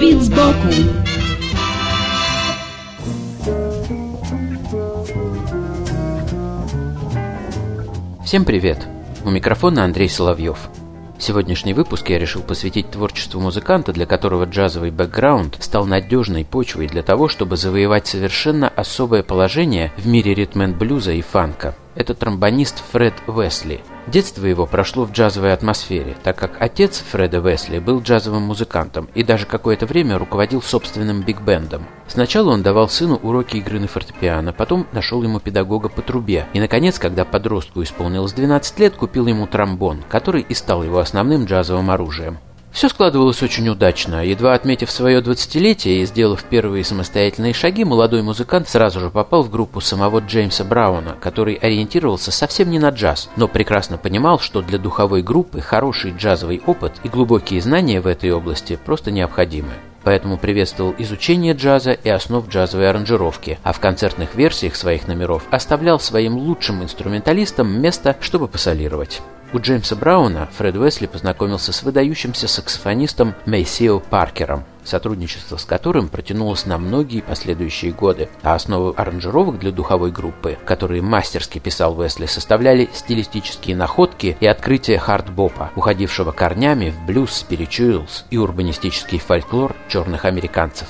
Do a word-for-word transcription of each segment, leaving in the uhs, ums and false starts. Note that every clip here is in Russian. Вид сбоку. Всем привет! У микрофона Андрей Соловьев. Сегодняшний выпуск я решил посвятить творчеству музыканта, для которого джазовый бэкграунд стал надежной почвой для того, чтобы завоевать совершенно особое положение в мире ритм-энд-блюза и фанка. Это тромбонист Фред Уэсли. Детство его прошло в джазовой атмосфере, так как отец Фреда Уэсли был джазовым музыкантом и даже какое-то время руководил собственным биг-бендом. Сначала он давал сыну уроки игры на фортепиано, потом нашел ему педагога по трубе и, наконец, когда подростку исполнилось двенадцать лет, купил ему тромбон, который и стал его основным джазовым оружием. Все складывалось очень удачно. Едва отметив свое двадцатилетие и сделав первые самостоятельные шаги, молодой музыкант сразу же попал в группу самого Джеймса Брауна, который ориентировался совсем не на джаз, но прекрасно понимал, что для духовой группы хороший джазовый опыт и глубокие знания в этой области просто необходимы. Поэтому приветствовал изучение джаза и основ джазовой аранжировки, а в концертных версиях своих номеров оставлял своим лучшим инструменталистам место, чтобы посолировать. У Джеймса Брауна Фред Уэсли познакомился с выдающимся саксофонистом Мэйсио Паркером, сотрудничество с которым протянулось на многие последующие годы, а основы аранжировок для духовой группы, которые мастерски писал Уэсли, составляли стилистические находки и открытие хард-бопа, уходившего корнями в блюз, спиричуэлс и урбанистический фольклор черных американцев.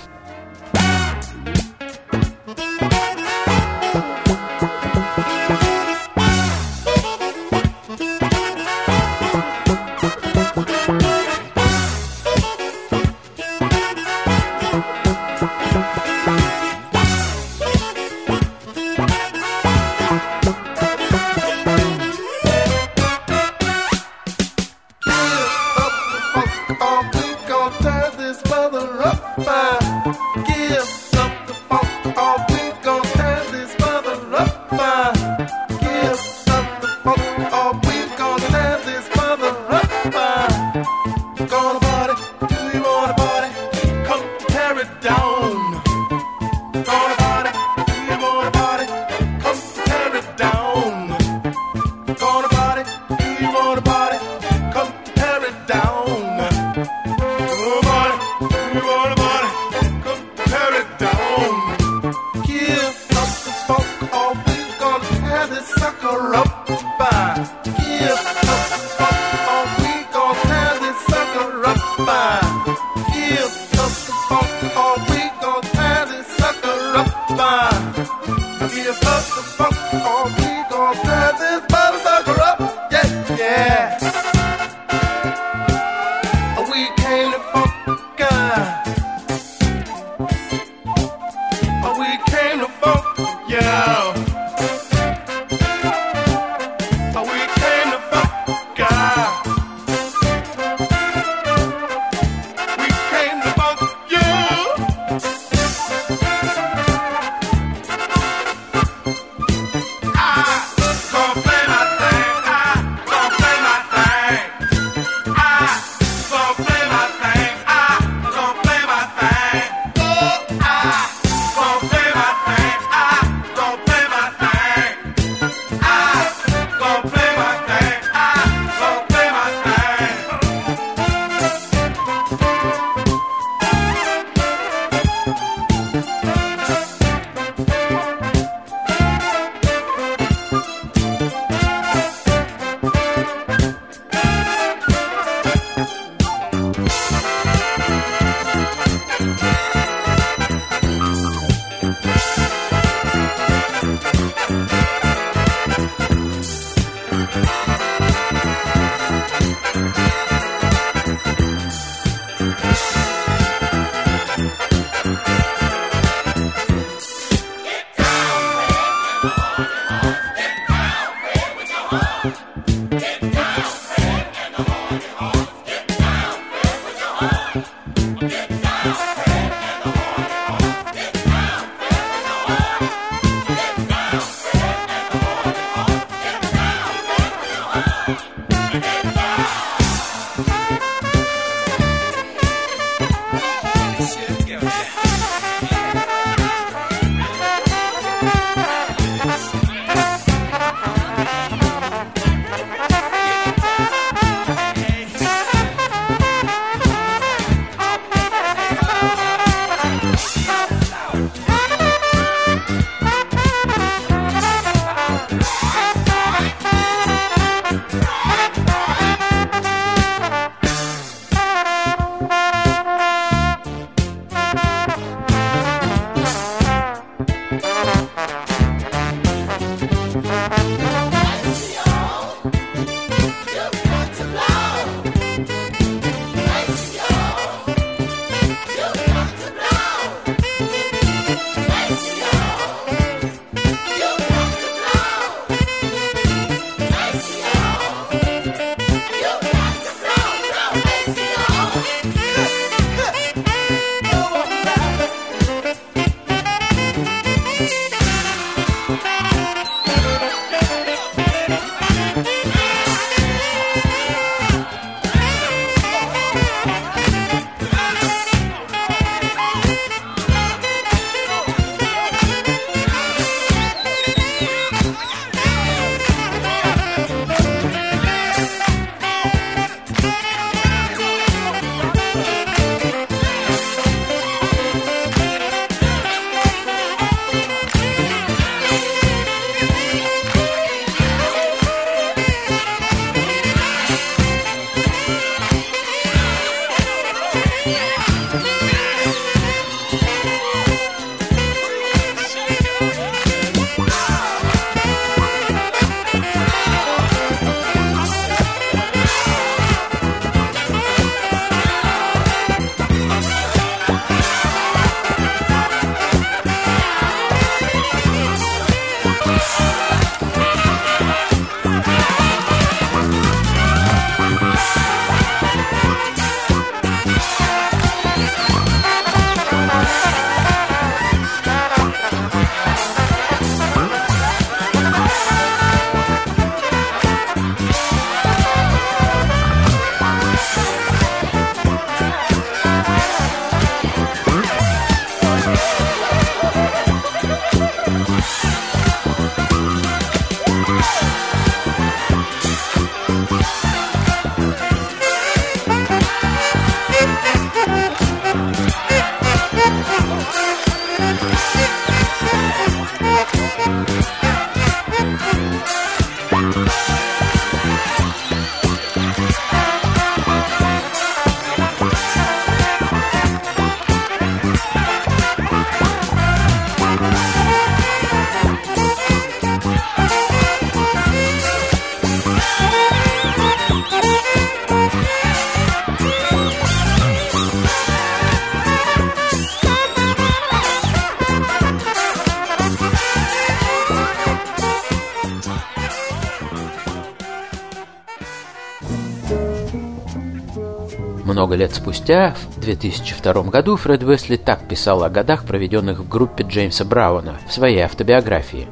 Много лет спустя, в две тысячи втором году, Фред Уэсли так писал о годах, проведенных в группе Джеймса Брауна, в своей автобиографии.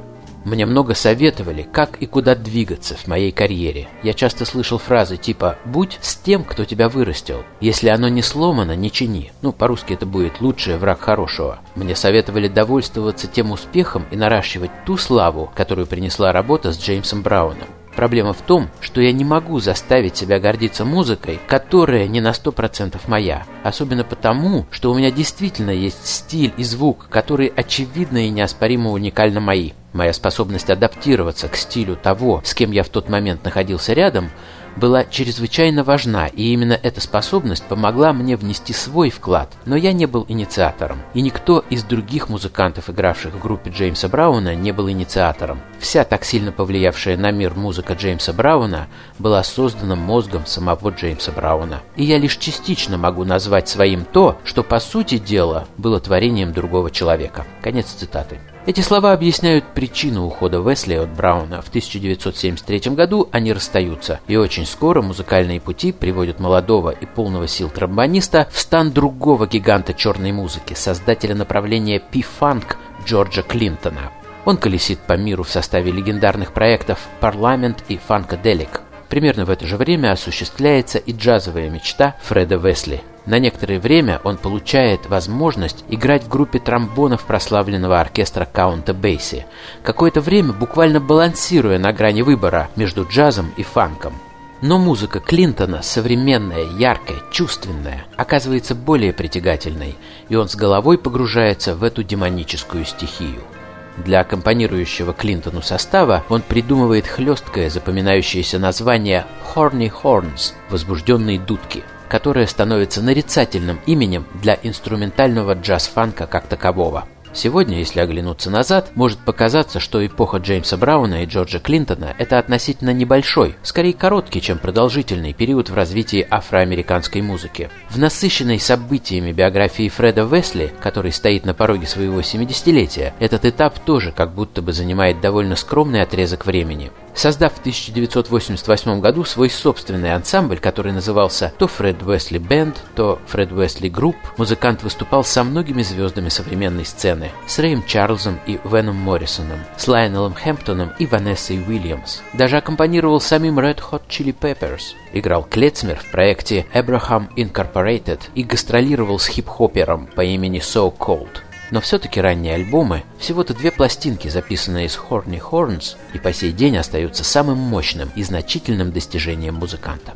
«Мне много советовали, как и куда двигаться в моей карьере. Я часто слышал фразы типа «Будь с тем, кто тебя вырастил. Если оно не сломано, не чини». Ну, по-русски это будет «Лучший враг хорошего». Мне советовали довольствоваться тем успехом и наращивать ту славу, которую принесла работа с Джеймсом Брауном. Проблема в том, что я не могу заставить себя гордиться музыкой, которая не на сто процентов моя. Особенно потому, что у меня действительно есть стиль и звук, которые очевидно и неоспоримо уникально мои. Моя способность адаптироваться к стилю того, с кем я в тот момент находился рядом, была чрезвычайно важна, и именно эта способность помогла мне внести свой вклад, но я не был инициатором, и никто из других музыкантов, игравших в группе Джеймса Брауна, не был инициатором. Вся так сильно повлиявшая на мир музыка Джеймса Брауна была создана мозгом самого Джеймса Брауна. И я лишь частично могу назвать своим то, что по сути дела было творением другого человека». Конец цитаты. Эти слова объясняют причину ухода Уэсли от Брауна. В тысяча девятьсот семьдесят третьем году они расстаются, и очень скоро музыкальные пути приводят молодого и полного сил тромбониста в стан другого гиганта черной музыки, создателя направления P-Funk Джорджа Клинтона. Он колесит по миру в составе легендарных проектов «Парламент» и «Фанкоделик». Примерно в это же время осуществляется и джазовая мечта Фреда Уэсли. На некоторое время он получает возможность играть в группе тромбонов прославленного оркестра Каунта Бейси, какое-то время буквально балансируя на грани выбора между джазом и фанком. Но музыка Клинтона, современная, яркая, чувственная, оказывается более притягательной, и он с головой погружается в эту демоническую стихию. Для аккомпанирующего Клинтону состава он придумывает хлесткое, запоминающееся название «Horny Horns» – «возбужденные дудки», которое становится нарицательным именем для инструментального джаз-фанка как такового. Сегодня, если оглянуться назад, может показаться, что эпоха Джеймса Брауна и Джорджа Клинтона – это относительно небольшой, скорее короткий, чем продолжительный период в развитии афроамериканской музыки. В насыщенной событиями биографии Фреда Уэсли, который стоит на пороге своего семидесятилетия, этот этап тоже как будто бы занимает довольно скромный отрезок времени. Создав в тысяча девятьсот восемьдесят восьмом году свой собственный ансамбль, который назывался то Fred Wesley Band, то Fred Wesley Group, музыкант выступал со многими звездами современной сцены, с Рэем Чарльзом и Веном Моррисоном, с Лайонелом Хэмптоном и Ванессой Уильямс. Даже аккомпанировал самим Red Hot Chili Peppers, играл клецмер в проекте Abraham Incorporated и гастролировал с хип-хопером по имени So Called. Но все-таки ранние альбомы, всего-то две пластинки, записанные с Horny Horns, и по сей день остаются самым мощным и значительным достижением музыканта.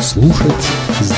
Слушать